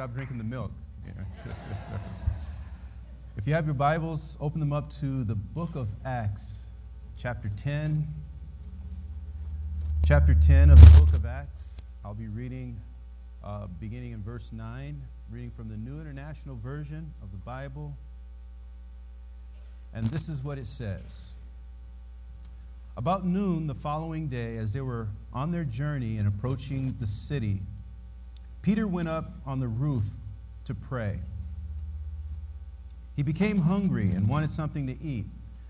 Stop drinking the milk. Yeah. If you have your Bibles, open them up to the Book of Acts, chapter 10. Chapter 10 of the Book of Acts. I'll be reading beginning in verse 9, reading from the New International Version of the Bible. And this is what it says. About noon the following day, as they were on their journey and approaching the city, Peter went up on the roof to pray. He became hungry and wanted something to eat.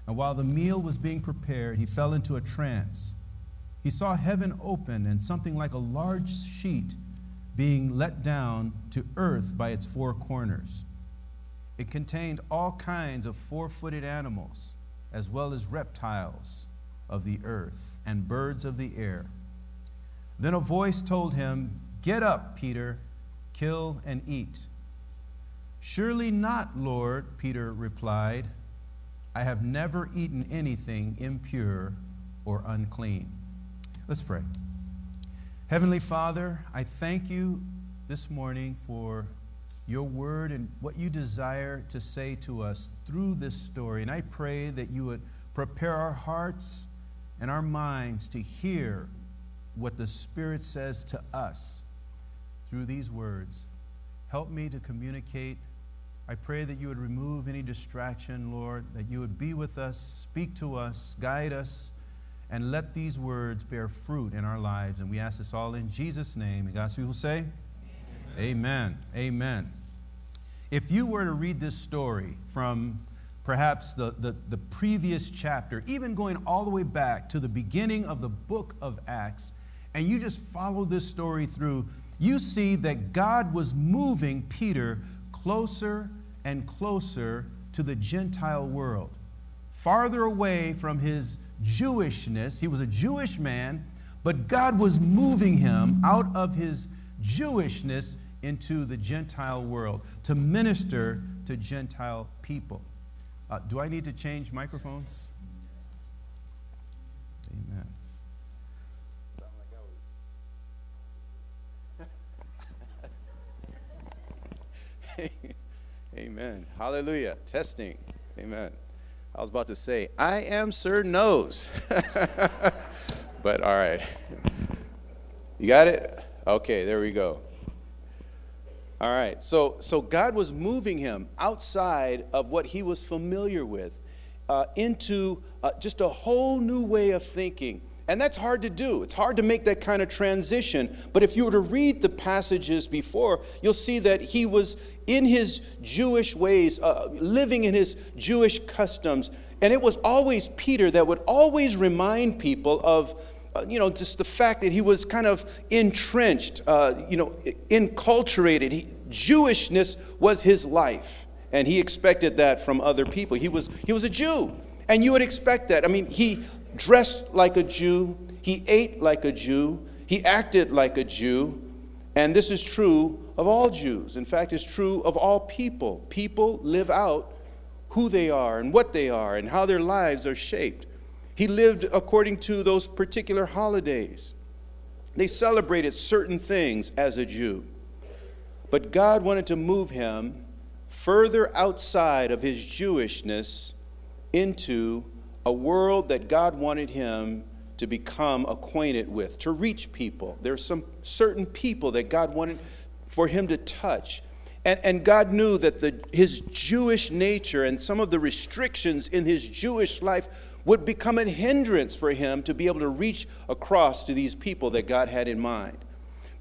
And while the meal was being prepared, he fell into a trance. He saw heaven open and something like a large sheet being let down to earth by its four corners. It contained all kinds of four-footed animals, as well as reptiles of the earth and birds of the air. Then a voice told him, "Get up, Peter, kill and eat." "Surely not, Lord," Peter replied. "I have never eaten anything impure or unclean." Let's pray. Heavenly Father, I thank you this morning for your word and what you desire to say to us through this story. And I pray that you would prepare our hearts and our minds to hear what the Spirit says to us through these words. Help me to communicate. I pray that you would remove any distraction, Lord, that you would be with us, speak to us, guide us, and let these words bear fruit in our lives. And we ask this all in Jesus' name. And God's people say, Amen. Amen. Amen. If you were to read this story from perhaps the previous chapter, even going all the way back to the beginning of the book of Acts, and you just follow this story through, you see that God was moving Peter closer and closer to the Gentile world, farther away from his Jewishness. He was a Jewish man, but God was moving him out of his Jewishness into the Gentile world to minister to Gentile people. Do I need to change microphones? Amen. Amen. Hallelujah. Testing. Amen. I was about to say, I am Sir Knows. But all right. You got it? Okay, there we go. All right. So God was moving him outside of what he was familiar with into just a whole new way of thinking. And that's hard to do. It's hard to make that kind of transition. But if you were to read the passages before, you'll see that he was in his Jewish ways, living in his Jewish customs. And it was always Peter that would always remind people of, just the fact that he was kind of entrenched, enculturated. Jewishness was his life. And he expected that from other people. He was a Jew. And you would expect that. I mean, he dressed like a Jew, he ate like a Jew, he acted like a Jew, and this is true of all Jews. In fact, it's true of all people. People live out who they are and what they are and how their lives are shaped. He lived according to those particular holidays. They celebrated certain things as a Jew. But God wanted to move him further outside of his Jewishness into a world that God wanted him to become acquainted with, to reach people. There's some certain people that God wanted for him to touch. And God knew that his Jewish nature and some of the restrictions in his Jewish life would become a hindrance for him to be able to reach across to these people that God had in mind,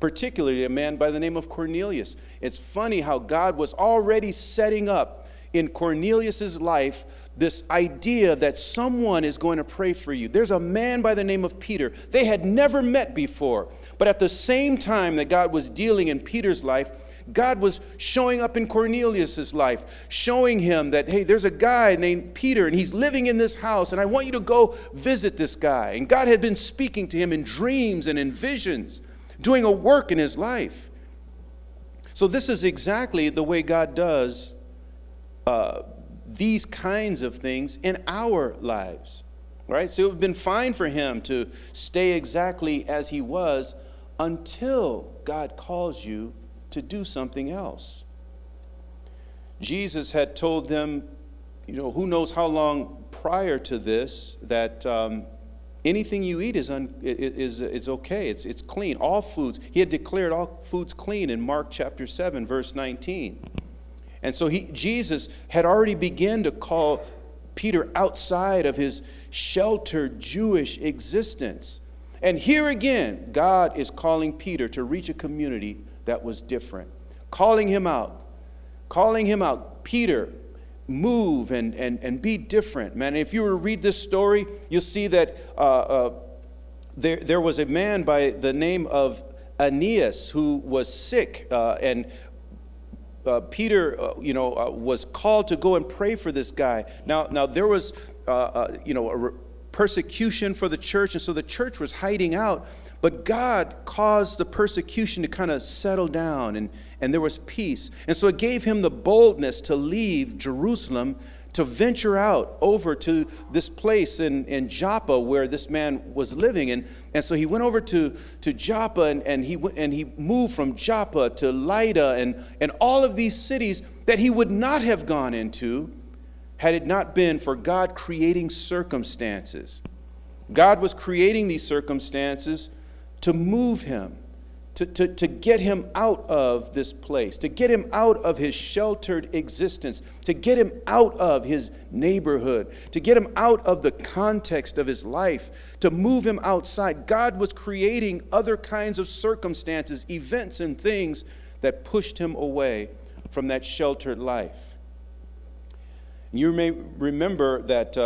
particularly a man by the name of Cornelius. It's funny how God was already setting up in Cornelius's life this idea that someone is going to pray for you. There's a man by the name of Peter. They had never met before. But at the same time that God was dealing in Peter's life, God was showing up in Cornelius's life, showing him that, hey, there's a guy named Peter, and he's living in this house, and I want you to go visit this guy. And God had been speaking to him in dreams and in visions, doing a work in his life. So this is exactly the way God does these kinds of things in our lives, right? So it would have been fine for him to stay exactly as he was until God calls you to do something else. Jesus had told them, you know, who knows how long prior to this, that anything you eat is okay. It's clean. All foods. He had declared all foods clean in Mark chapter 7, verse 19. And so Jesus had already begun to call Peter outside of his sheltered Jewish existence. And here again, God is calling Peter to reach a community that was different. Calling him out. Calling him out. Peter, move and be different, man. If you were to read this story, you'll see that there was a man by the name of Aeneas who was sick, and Peter, was called to go and pray for this guy. Now there was, a persecution for the church, and so the church was hiding out. But God caused the persecution to kind of settle down, and there was peace. And so it gave him the boldness to leave Jerusalem, to venture out over to this place in Joppa where this man was living. And so he went over to Joppa, and he moved from Joppa to Lydda and all of these cities that he would not have gone into had it not been for God creating circumstances. God was creating these circumstances to move him, to get him out of this place, to get him out of his sheltered existence, to get him out of his neighborhood, to get him out of the context of his life, to move him outside. God was creating other kinds of circumstances, events, and things that pushed him away from that sheltered life. You may remember that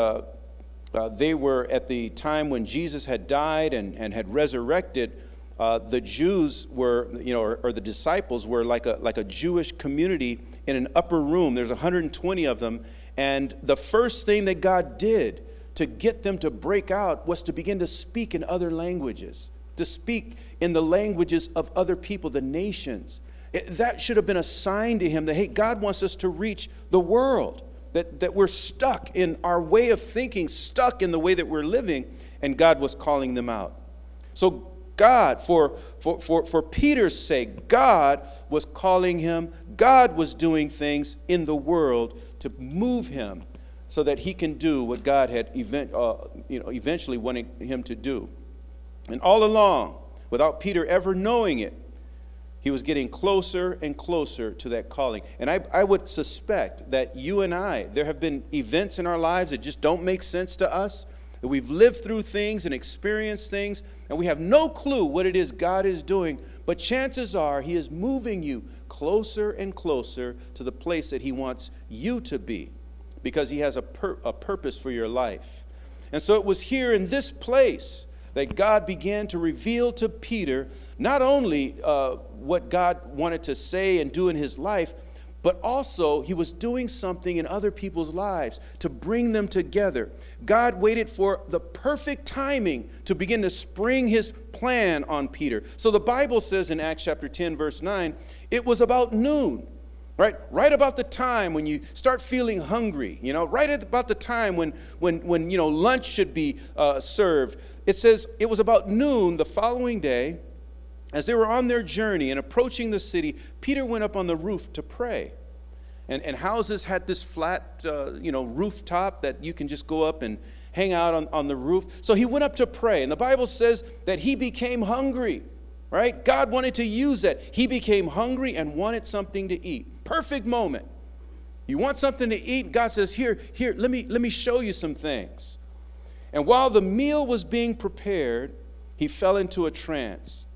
they were at the time when Jesus had died and had resurrected. The Jews were, the disciples were like a Jewish community in an upper room. There's 120 of them. And the first thing that God did to get them to break out was to begin to speak in other languages, to speak in the languages of other people, the nations. That should have been a sign to him that, hey, God wants us to reach the world, that we're stuck in our way of thinking, stuck in the way that we're living. And God was calling them out. So God, for Peter's sake, God was calling him. God was doing things in the world to move him so that he can do what God had eventually wanted him to do. And all along, without Peter ever knowing it, he was getting closer and closer to that calling. And I would suspect that you and I, there have been events in our lives that just don't make sense to us, that we've lived through things and experienced things, and we have no clue what it is God is doing. But chances are he is moving you closer and closer to the place that he wants you to be, because he has a purpose for your life. And so it was here in this place that God began to reveal to Peter not only what God wanted to say and do in his life, but also he was doing something in other people's lives to bring them together. God waited for the perfect timing to begin to spring his plan on Peter. So the Bible says in Acts chapter 10, verse 9, it was about noon, right? Right about the time when you start feeling hungry, right at about the time when lunch should be served. It says it was about noon the following day. As they were on their journey and approaching the city, Peter went up on the roof to pray. And houses had this flat, rooftop that you can just go up and hang out on the roof. So he went up to pray. And the Bible says that he became hungry, right? God wanted to use that. He became hungry and wanted something to eat. Perfect moment. You want something to eat? God says, here, let me show you some things. And while the meal was being prepared, he fell into a trance.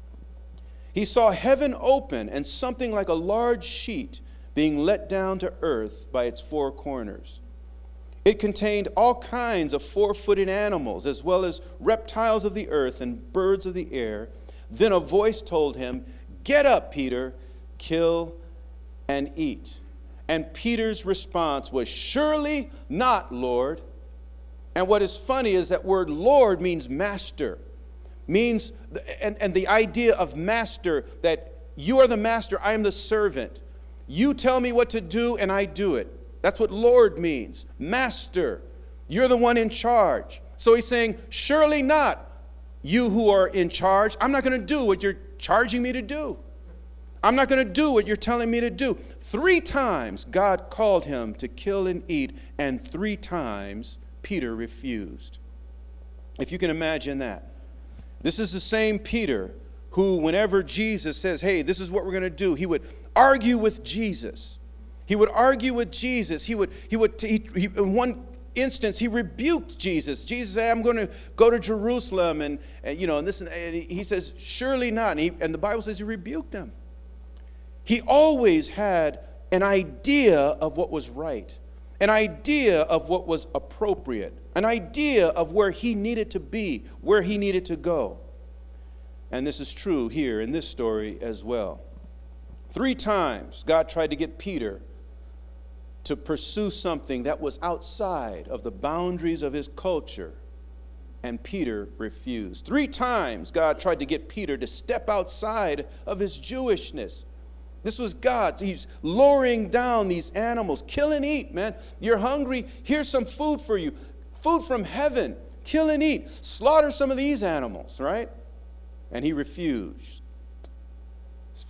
He saw heaven open and something like a large sheet being let down to earth by its four corners. It contained all kinds of four-footed animals, as well as reptiles of the earth and birds of the air. Then a voice told him, "Get up, Peter, kill and eat." And Peter's response was, "Surely not, Lord." And what is funny is that word Lord means master. Means, and the idea of master, that you are the master, I am the servant. You tell me what to do, and I do it. That's what Lord means. Master, you're the one in charge. So he's saying, surely not, you who are in charge. I'm not going to do what you're charging me to do. I'm not going to do what you're telling me to do. 3 times God called him to kill and eat, and 3 times Peter refused. If you can imagine that. This is the same Peter who, whenever Jesus says, hey, this is what we're going to do, he would argue with Jesus. He would argue with Jesus. In one instance, he rebuked Jesus. Jesus said, I'm going to go to Jerusalem, and he says, surely not. And the Bible says he rebuked him. He always had an idea of what was right, an idea of what was appropriate, an idea of where he needed to be, where he needed to go. And this is true here in this story as well. 3 times God tried to get Peter to pursue something that was outside of the boundaries of his culture, and Peter refused. 3 times God tried to get Peter to step outside of his Jewishness. This was God. He's lowering down these animals. Kill and eat, man. You're hungry? Here's some food for you. Food from heaven. Kill and eat. Slaughter some of these animals, right? And he refused.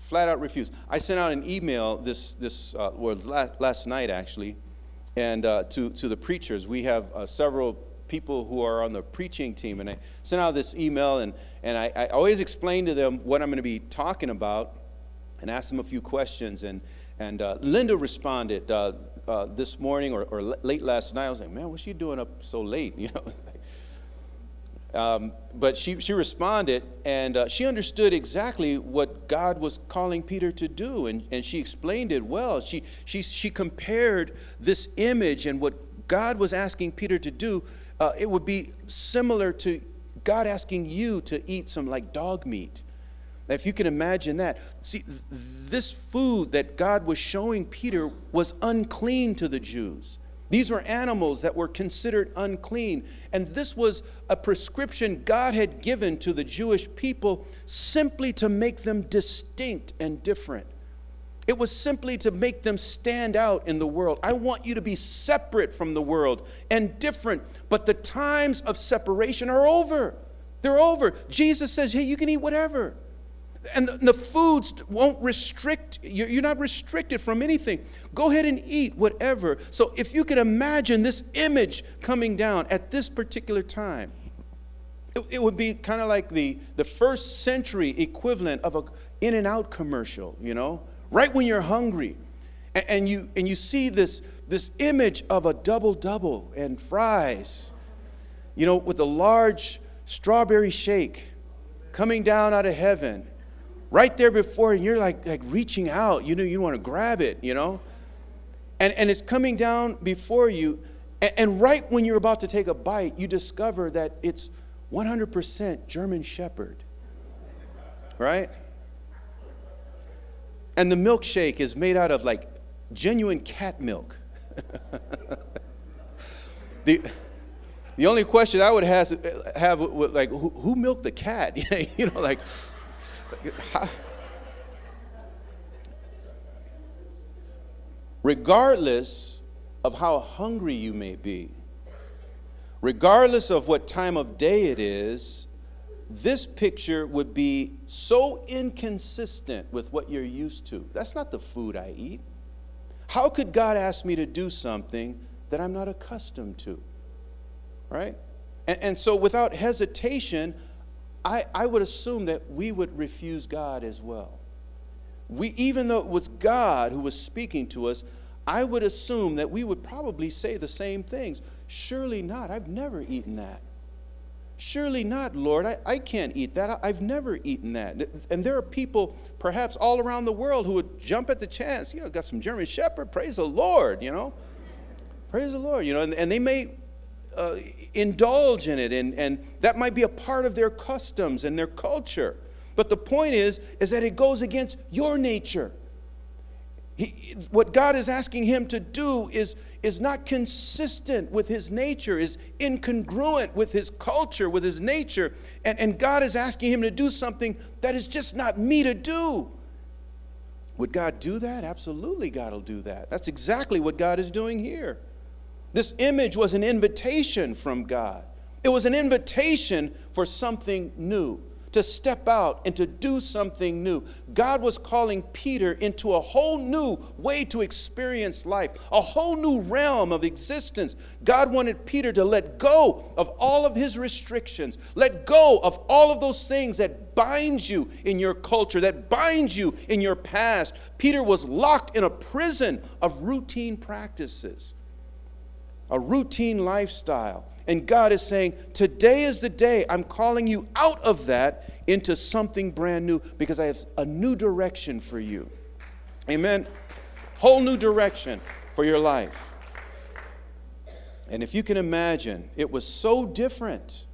Flat out refused. I sent out an email last night, actually, and to the preachers. We have several people who are on the preaching team. And I sent out this email, and I always explain to them what I'm going to be talking about, and asked them a few questions, and Linda responded this morning or late last night. I was like, man, what's she doing up so late? You know. But she responded, and she understood exactly what God was calling Peter to do, and she explained it well. She compared this image and what God was asking Peter to do. It would be similar to God asking you to eat some like dog meat. If you can imagine that. See, this food that God was showing Peter was unclean to the Jews. These were animals that were considered unclean. And this was a prescription God had given to the Jewish people simply to make them distinct and different. It was simply to make them stand out in the world. I want you to be separate from the world and different. But the times of separation are over. They're over. Jesus says, hey, you can eat whatever. And the foods won't restrict, you're not restricted from anything. Go ahead and eat whatever. So if you could imagine this image coming down at this particular time, it would be kind of like the first century equivalent of a In-N-Out commercial, you know, right when you're hungry. And you see this image of a double-double and fries, you know, with a large strawberry shake coming down out of heaven. Right there before, and you're like reaching out. You know, you want to grab it, you know. And it's coming down before you. And right when you're about to take a bite, you discover that it's 100% German Shepherd. Right? And the milkshake is made out of, like, genuine cat milk. The only question I would have was, like, who milked the cat? You know, like... Regardless of how hungry you may be, regardless of what time of day it is, this picture would be so inconsistent with what you're used to. That's not the food I eat. How could God ask me to do something that I'm not accustomed to? Right? And so without hesitation, I would assume that we would refuse God as well. Even though it was God who was speaking to us, I would assume that we would probably say the same things. Surely not. I've never eaten that. Surely not, Lord. I can't eat that. I've never eaten that. And there are people perhaps all around the world who would jump at the chance. You know, got some German Shepherd. Praise the Lord, you know. Praise the Lord, you know. And they may... indulge in it, and that might be a part of their customs and their culture. But the point is that it goes against your nature. What God is asking him to do is not consistent with his nature, is incongruent with his culture, with his nature. And God is asking him to do something that is just not me to do. Would God do that? Absolutely, God will do that. That's exactly what God is doing here. This image was an invitation from God. It was an invitation for something new, to step out and to do something new. God was calling Peter into a whole new way to experience life, a whole new realm of existence. God wanted Peter to let go of all of his restrictions, let go of all of those things that binds you in your culture, that binds you in your past. Peter was locked in a prison of routine practices, a routine lifestyle. And God is saying, today is the day I'm calling you out of that into something brand new, because I have a new direction for you. Amen. Whole new direction for your life. And if you can imagine, it was so different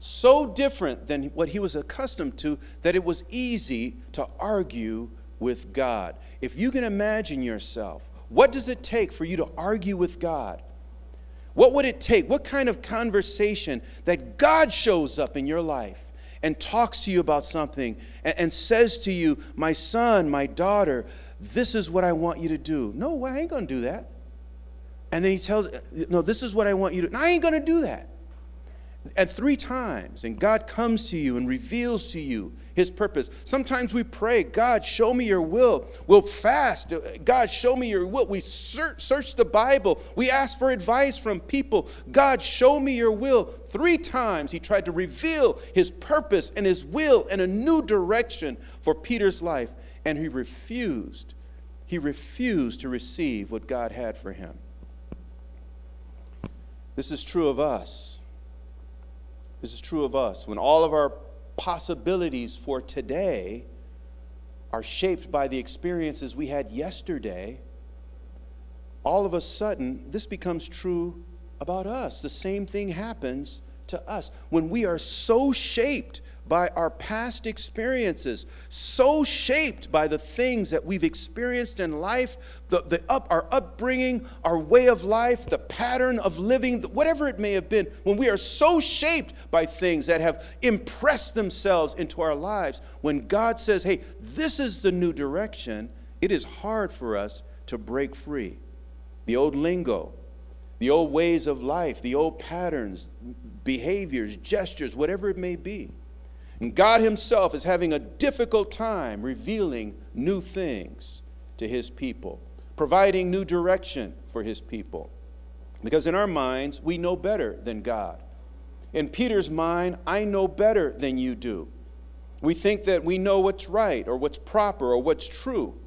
than what he was accustomed to, that it was easy to argue with God. If you can imagine yourself, what does it take for you to argue with God? What would it take? What kind of conversation that God shows up in your life and talks to you about something and says to you, my son, my daughter, this is what I want you to do. No, I ain't going to do that. And then he tells, no, this is what I want you to do. No, I ain't going to do that. And 3 times, and God comes to you and reveals to you his purpose. Sometimes we pray, God, show me your will. We'll fast. God, show me your will. We search the Bible. We ask for advice from people. God, show me your will. 3 times he tried to reveal his purpose and his will and a new direction for Peter's life. And he refused. He refused to receive what God had for him. This is true of us. This is true of us. When all of our possibilities for today are shaped by the experiences we had yesterday, all of a sudden, this becomes true about us. The same thing happens to us. When we are so shaped by our past experiences, so shaped by the things that we've experienced in life, our upbringing, our way of life, the pattern of living, whatever it may have been, when we are so shaped by things that have impressed themselves into our lives, when God says, hey, this is the new direction, it is hard for us to break free. The old lingo, the old ways of life, the old patterns, behaviors, gestures, whatever it may be. And God himself is having a difficult time revealing new things to his people, providing new direction for his people. Because in our minds, we know better than God. In Peter's mind, I know better than you do. We think that we know what's right or what's proper or what's true,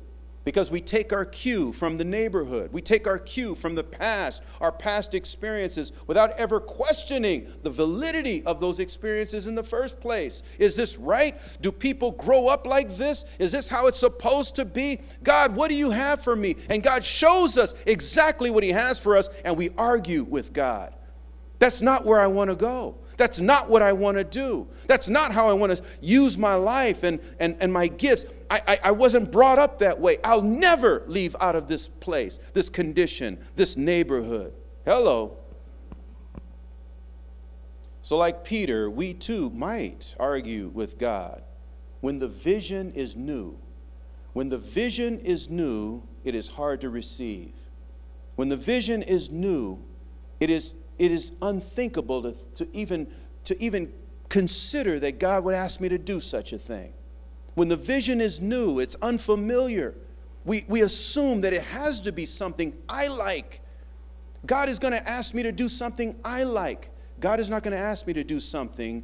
because we take our cue from the neighborhood. We take our cue from the past, our past experiences, without ever questioning the validity of those experiences in the first place. Is this right? Do people grow up like this? Is this how it's supposed to be? God, what do you have for me? And God shows us exactly what he has for us, and we argue with God. That's not where I want to go. That's not what I want to do. That's not how I want to use my life and my gifts. I wasn't brought up that way. I'll never leave out of this place, this condition, this neighborhood. Hello. So like Peter, we too might argue with God. When the vision is new, it is hard to receive. When the vision is new, it is unthinkable to even consider that God would ask me to do such a thing. When the vision is new, it's unfamiliar. We assume that it has to be something I like. God is going to ask me to do something I like. God is not going to ask me to do something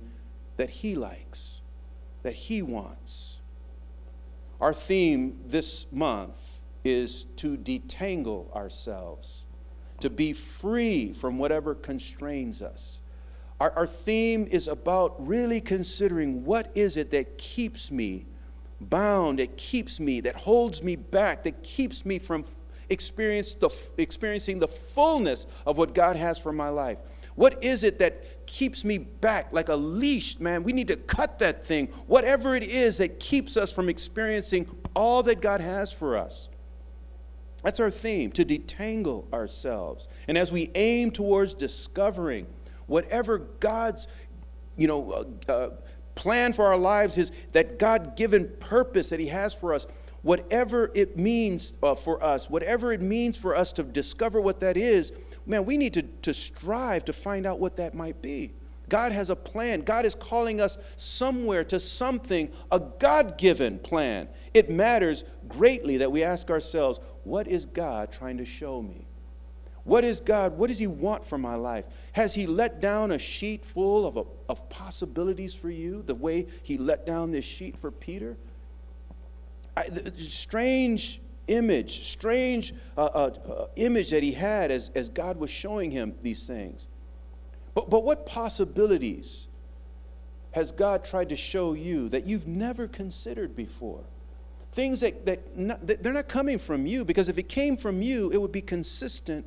that he likes, that he wants. Our theme this month is to detangle ourselves, to be free from whatever constrains us. Our theme is about really considering, what is it that keeps me bound, that keeps me, that holds me back, that keeps me from experiencing the fullness of what God has for my life? What is it that keeps me back like a leash, man? We need to cut that thing. Whatever it is that keeps us from experiencing all that God has for us. That's our theme, to detangle ourselves. And as we aim towards discovering whatever God's, plan for our lives is, that God-given purpose that he has for us, whatever it means for us, whatever it means for us to discover what that is, man, we need to strive to find out what that might be. God has a plan. God is calling us somewhere to something, a God-given plan. It matters greatly that we ask ourselves, what is God trying to show me? What is God? What does he want for my life? Has he let down a sheet full of possibilities for you, the way he let down this sheet for Peter? Strange image, image that he had as God was showing him these things. But what possibilities has God tried to show you that you've never considered before? Things that they're not coming from you, because if it came from you, it would be consistent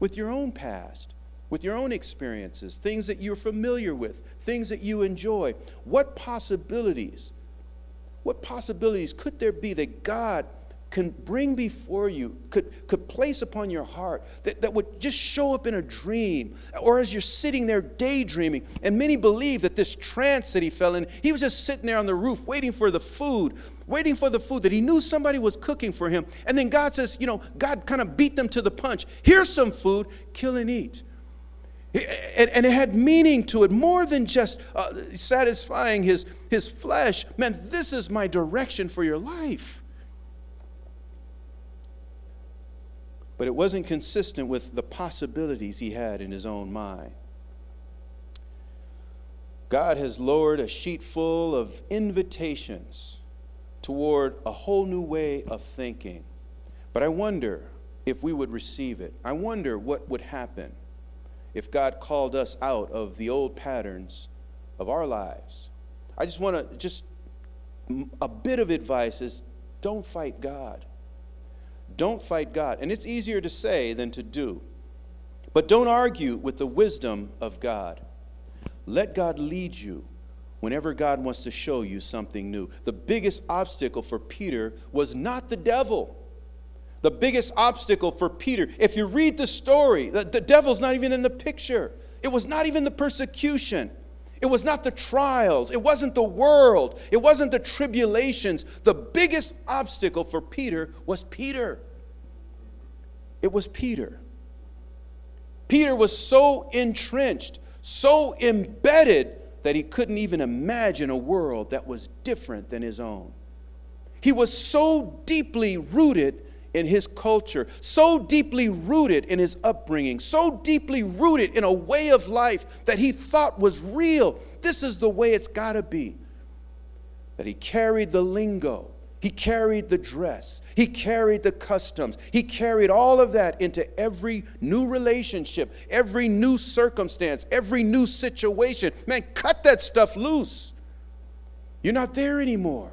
with your own past, with your own experiences, things that you're familiar with, things that you enjoy. What possibilities could there be that God can bring before you, could place upon your heart, that would just show up in a dream, or as you're sitting there daydreaming? And many believe that this trance that he fell in, he was just sitting there on the roof waiting for the food that he knew somebody was cooking for him. And then God says, God kind of beat them to the punch. Here's some food, kill and eat. And it had meaning to it, more than just satisfying his flesh. Man, this is my direction for your life. But it wasn't consistent with the possibilities he had in his own mind. God has lowered a sheet full of invitations toward a whole new way of thinking. But I wonder if we would receive it. I wonder what would happen if God called us out of the old patterns of our lives. I just want to, a bit of advice is, don't fight God. Don't fight God. And it's easier to say than to do. But don't argue with the wisdom of God. Let God lead you whenever God wants to show you something new. The biggest obstacle for Peter was not the devil. The biggest obstacle for Peter, if you read the story, the devil's not even in the picture. It was not even the persecution. It was not the trials. It wasn't the world. It wasn't the tribulations. The biggest obstacle for Peter was Peter. It was Peter. Peter was so entrenched, so embedded, that he couldn't even imagine a world that was different than his own. He was so deeply rooted in his culture, so deeply rooted in his upbringing, so deeply rooted in a way of life that he thought was real. This is the way it's got to be. That he carried the lingo, he carried the dress, he carried the customs, he carried all of that into every new relationship, every new circumstance, every new situation. Man, cut that stuff loose. You're not there anymore.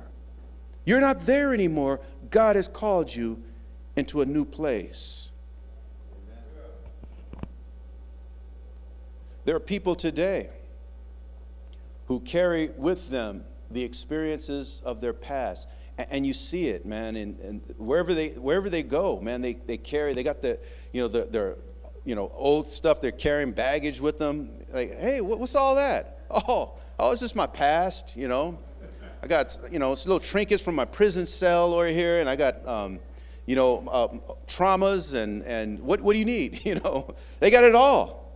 God has called you into a new place. There are people today who carry with them the experiences of their past. And you see it, man, and wherever they go, man, they carry, they got their old stuff, they're carrying baggage with them. Like, hey, what's all that? Oh, it's just my past, I got, little trinkets from my prison cell over here, and I got traumas and what do you need? They got it all.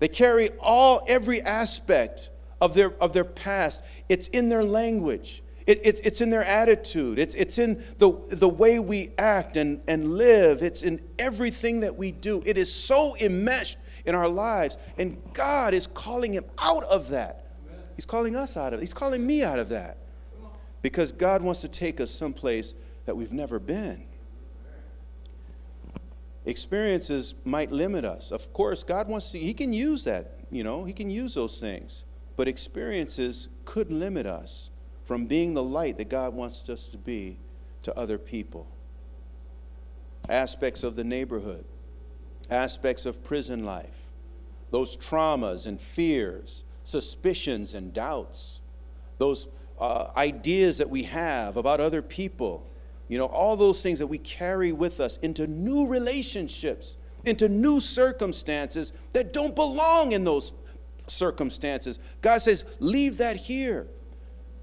They carry every aspect of their past. It's in their language. It's in their attitude. It's in the way we act and live. It's in everything that we do. It is so enmeshed in our lives, and God is calling him out of that. He's calling us out of it. He's calling me out of that, because God wants to take us someplace that we've never been. Experiences might limit us. Of course, God wants to, he can use that, he can use those things. But experiences could limit us from being the light that God wants us to be to other people. Aspects of the neighborhood, aspects of prison life, those traumas and fears, suspicions and doubts, those ideas that we have about other people, all those things that we carry with us into new relationships, into new circumstances that don't belong in those circumstances. God says, leave that here.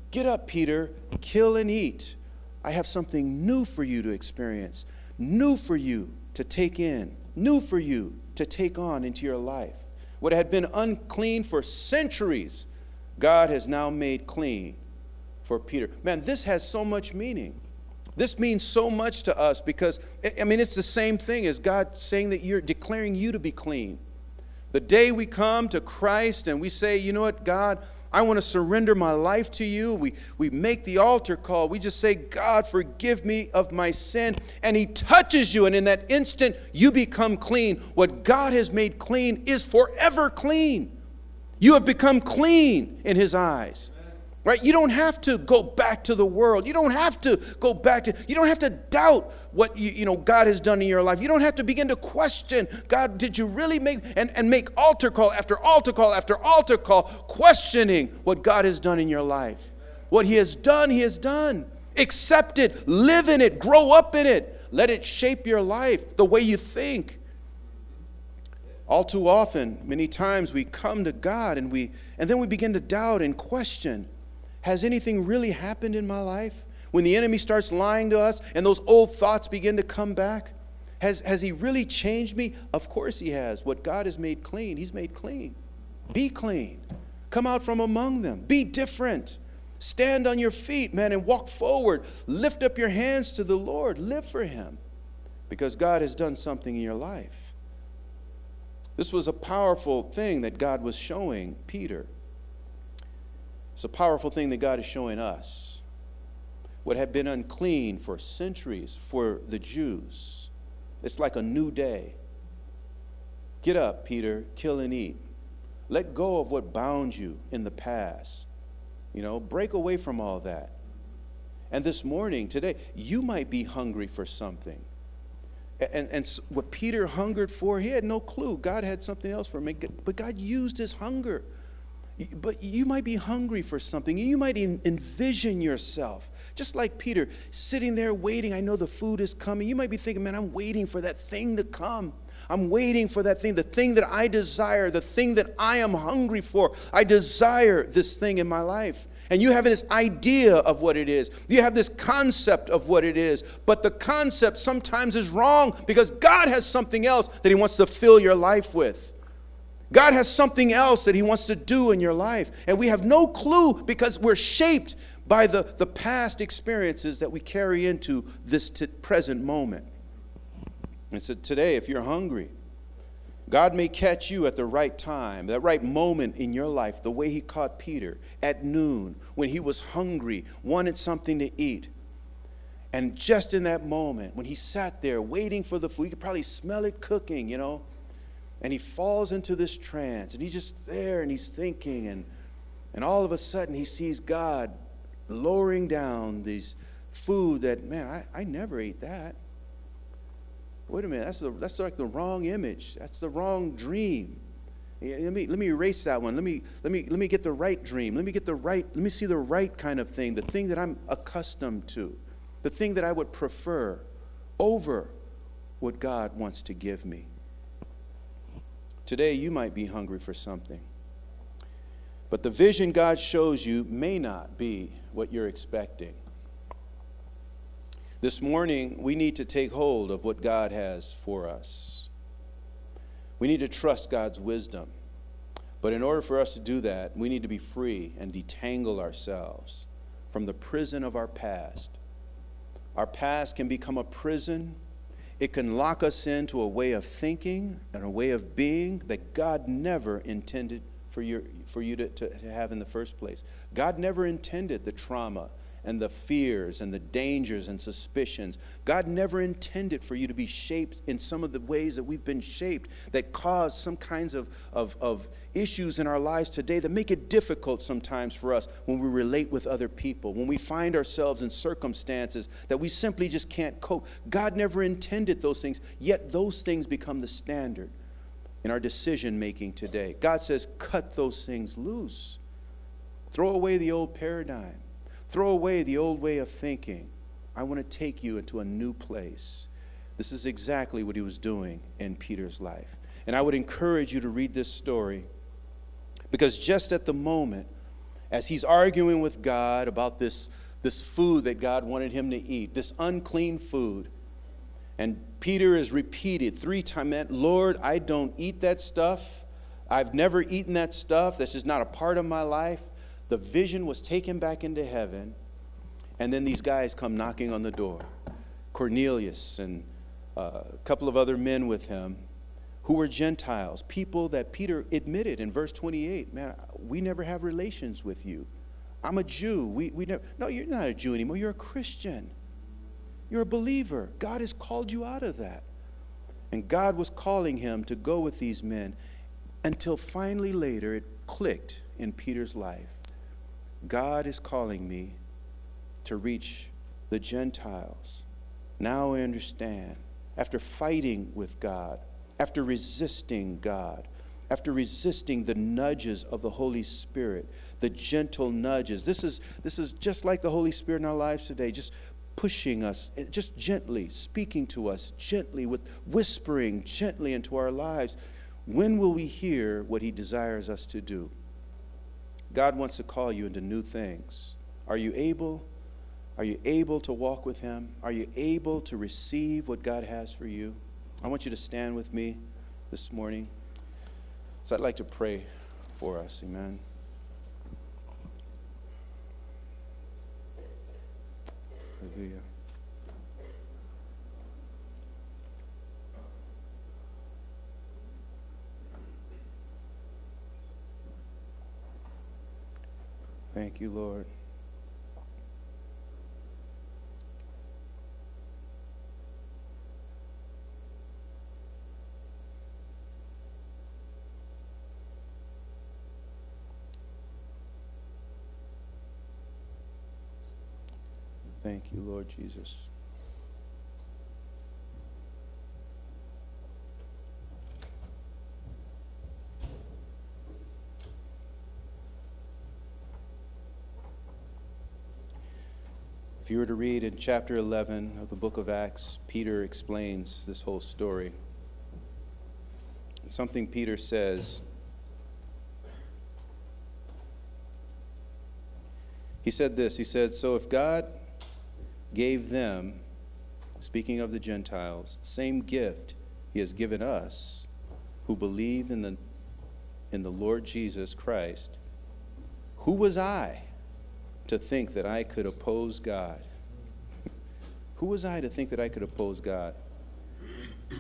Get up, Peter, kill and eat. I have something new for you to experience, new for you to take in, new for you to take on into your life. what had been unclean for centuries, God has now made clean for Peter. Man, this has so much meaning. This means so much to us because, I mean, it's the same thing as God saying that you're declaring you to be clean. The day we come to Christ and we say, you know what, God, I want to surrender my life to you. We make the altar call. We just say, God, forgive me of my sin. And he touches you, and in that instant, you become clean. What God has made clean is forever clean. You have become clean in his eyes. Right? You don't have to go back to the world. You don't have to go back to, you don't have to doubt what God has done in your life. You don't have to begin to question, God, did you really make, and make altar call after altar call after altar call, questioning what God has done in your life. What he has done. Accept it, live in it, grow up in it. Let it shape your life, the way you think. All too often, many times we come to God and then we begin to doubt and question. Has anything really happened in my life? When the enemy starts lying to us and those old thoughts begin to come back, has he really changed me? Of course he has. What God has made clean, he's made clean. Be clean. Come out from among them. Be different. Stand on your feet, man, and walk forward. Lift up your hands to the Lord. Live for him because God has done something in your life. This was a powerful thing that God was showing Peter. It's a powerful thing that God is showing us. What had been unclean for centuries for the Jews, it's like a new day. Get up, Peter, kill and eat. Let go of what bound you in the past. Break away from all that. And this morning, today, you might be hungry for something. And what Peter hungered for, he had no clue. God had something else for him, but God used his hunger. But you might be hungry for something. You might even envision yourself, just like Peter, sitting there waiting. I know the food is coming. You might be thinking, man, I'm waiting for that thing to come. I'm waiting for that thing, the thing that I desire, the thing that I am hungry for. I desire this thing in my life. And you have this idea of what it is. You have this concept of what it is. But the concept sometimes is wrong because God has something else that he wants to fill your life with. God has something else that he wants to do in your life. And we have no clue because we're shaped by the past experiences that we carry into this present moment. And so today, if you're hungry, God may catch you at the right time, that right moment in your life, the way he caught Peter at noon when he was hungry, wanted something to eat. And just in that moment, when he sat there waiting for the food, you could probably smell it cooking, And he falls into this trance, and he's just there, and he's thinking, and all of a sudden he sees God lowering down these food that, man, I never ate that. Wait a minute, that's like the wrong image. That's the wrong dream. Let me erase that one. Let me get the right dream. Let me see the right kind of thing, the thing that I'm accustomed to, the thing that I would prefer over what God wants to give me. Today, you might be hungry for something. But the vision God shows you may not be what you're expecting. This morning, we need to take hold of what God has for us. We need to trust God's wisdom. But in order for us to do that, we need to be free and detangle ourselves from the prison of our past. Our past can become a prison. It can lock us into a way of thinking and a way of being that God never intended for you to have in the first place. God never intended the trauma and the fears and the dangers and suspicions. God never intended for you to be shaped in some of the ways that we've been shaped that cause some kinds of issues in our lives today that make it difficult sometimes for us when we relate with other people, when we find ourselves in circumstances that we simply just can't cope. God never intended those things, yet those things become the standard in our decision-making today. God says, cut those things loose. Throw away the old paradigm. Throw away the old way of thinking. I want to take you into a new place. This is exactly what he was doing in Peter's life. And I would encourage you to read this story because just at the moment, as he's arguing with God about this food that God wanted him to eat, this unclean food, and Peter is repeated 3 times, Lord, I don't eat that stuff. I've never eaten that stuff. This is not a part of my life. The vision was taken back into heaven. And then these guys come knocking on the door. Cornelius and a couple of other men with him who were Gentiles, people that Peter admitted in verse 28, man, we never have relations with you. I'm a Jew. We never. No, you're not a Jew anymore. You're a Christian. You're a believer. God has called you out of that. And God was calling him to go with these men until finally later it clicked in Peter's life. God is calling me to reach the Gentiles. Now I understand. After fighting with God, after resisting God, after resisting the nudges of the Holy Spirit, the gentle nudges. This is just like the Holy Spirit in our lives today, just pushing us, just gently speaking to us, gently with whispering gently into our lives. When will we hear what he desires us to do? God wants to call you into new things. Are you able? Are you able to walk with him? Are you able to receive what God has for you? I want you to stand with me this morning. So I'd like to pray for us. Amen. Hallelujah. Thank you, Lord. Thank you, Lord Jesus. If you were to read in chapter 11 of the book of Acts, Peter explains this whole story. It's something Peter says. He said this. He said, so if God gave them, speaking of the Gentiles, the same gift he has given us who believe in the Lord Jesus Christ, who was I to think that I could oppose God? Who was I to think that I could oppose God?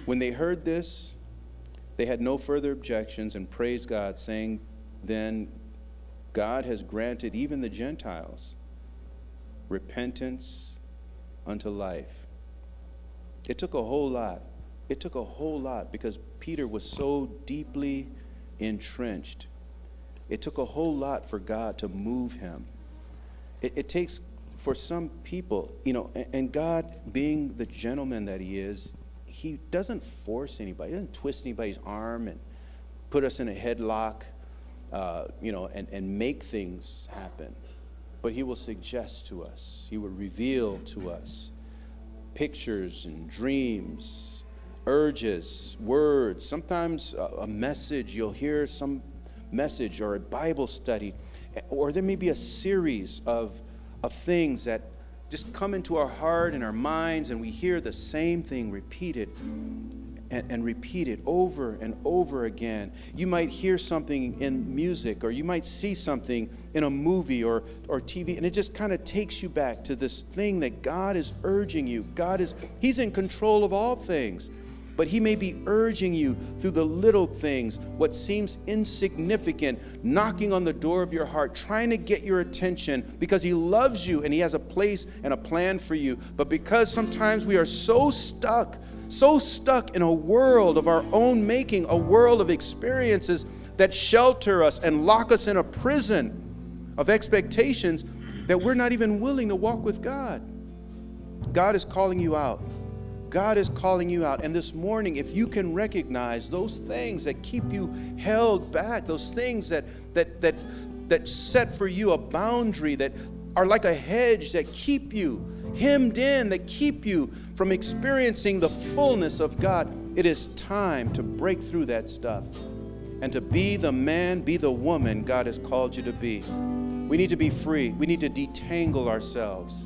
When they heard this, they had no further objections and praised God, saying, then God has granted even the Gentiles repentance unto life. It took a whole lot. It took a whole lot because Peter was so deeply entrenched. It took a whole lot for God to move him. It takes for some people, you know, and God being the gentleman that he is, he doesn't force anybody. He doesn't twist anybody's arm and put us in a headlock, you know, and make things happen. But he will suggest to us, he will reveal to us pictures and dreams, urges, words, sometimes a message. You'll hear some message or a Bible study, or there may be a series of things that just come into our heart and our minds, and we hear the same thing repeated and repeat it over and over again. You might hear something in music, or you might see something in a movie or TV, and it just kind of takes you back to this thing that God is urging you. He's in control of all things, but he may be urging you through the little things, what seems insignificant, knocking on the door of your heart, trying to get your attention, because he loves you and he has a place and a plan for you. But because sometimes we are so stuck in a world of our own making, a world of experiences that shelter us and lock us in a prison of expectations, that we're not even willing to walk with God. God is calling you out. God is calling you out. And this morning, if you can recognize those things that keep you held back, those things that set for you a boundary, that are like a hedge, that keep you hemmed in, that keep you from experiencing the fullness of God, it is time to break through that stuff and to be the man, be the woman God has called you to be. We need to be free. We need to detangle ourselves.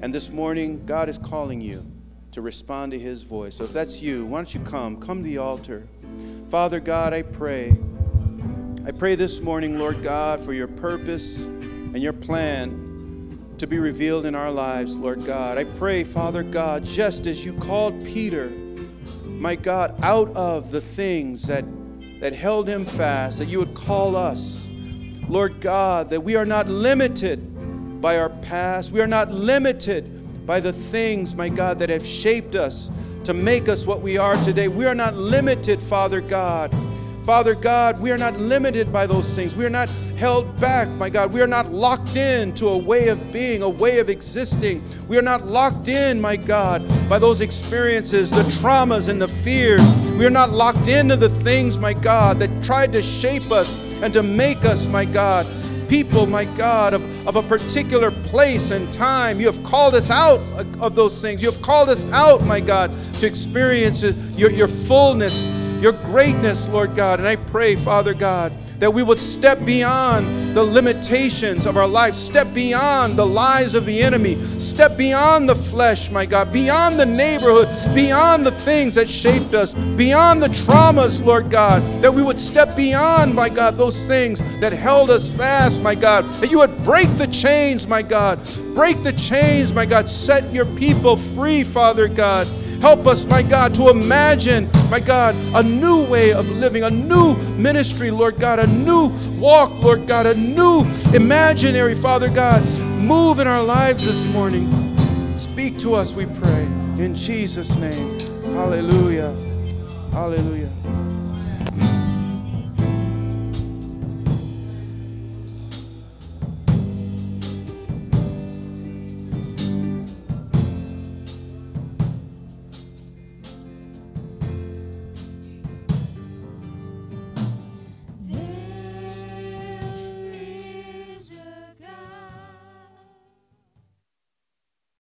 And this morning, God is calling you to respond to his voice. So if that's you, why don't you come to the altar. Father God, I pray I pray this morning, Lord God, for your purpose and your plan to be revealed in our lives, Lord God. I pray, Father God, just as you called Peter, my God, out of the things that held him fast, that you would call us, Lord God, that we are not limited by our past. We are not limited by the things, my God, that have shaped us to make us what we are today. We are not limited, Father God. Father God, we are not limited by those things. We are not held back, my God. We are not locked in to a way of being, a way of existing. We are not locked in, my God, by those experiences, the traumas and the fears. We are not locked into the things, my God, that tried to shape us and to make us, my God, people, my God, of a particular place and time. You have called us out of those things. You have called us out, my God, to experience your fullness, your greatness, Lord God. And I pray, Father God, that we would step beyond the limitations of our life, step beyond the lies of the enemy, step beyond the flesh, my God, beyond the neighborhood, beyond the things that shaped us, beyond the traumas, Lord God, that we would step beyond, my God, those things that held us fast, my God, that you would break the chains, my God, break the chains, my God, set your people free, Father God. Help us, my God, to imagine, my God, a new way of living, a new ministry, Lord God, a new walk, Lord God, a new imaginary, Father God. Move in our lives this morning. Speak to us, we pray, in Jesus' name. Hallelujah. Hallelujah.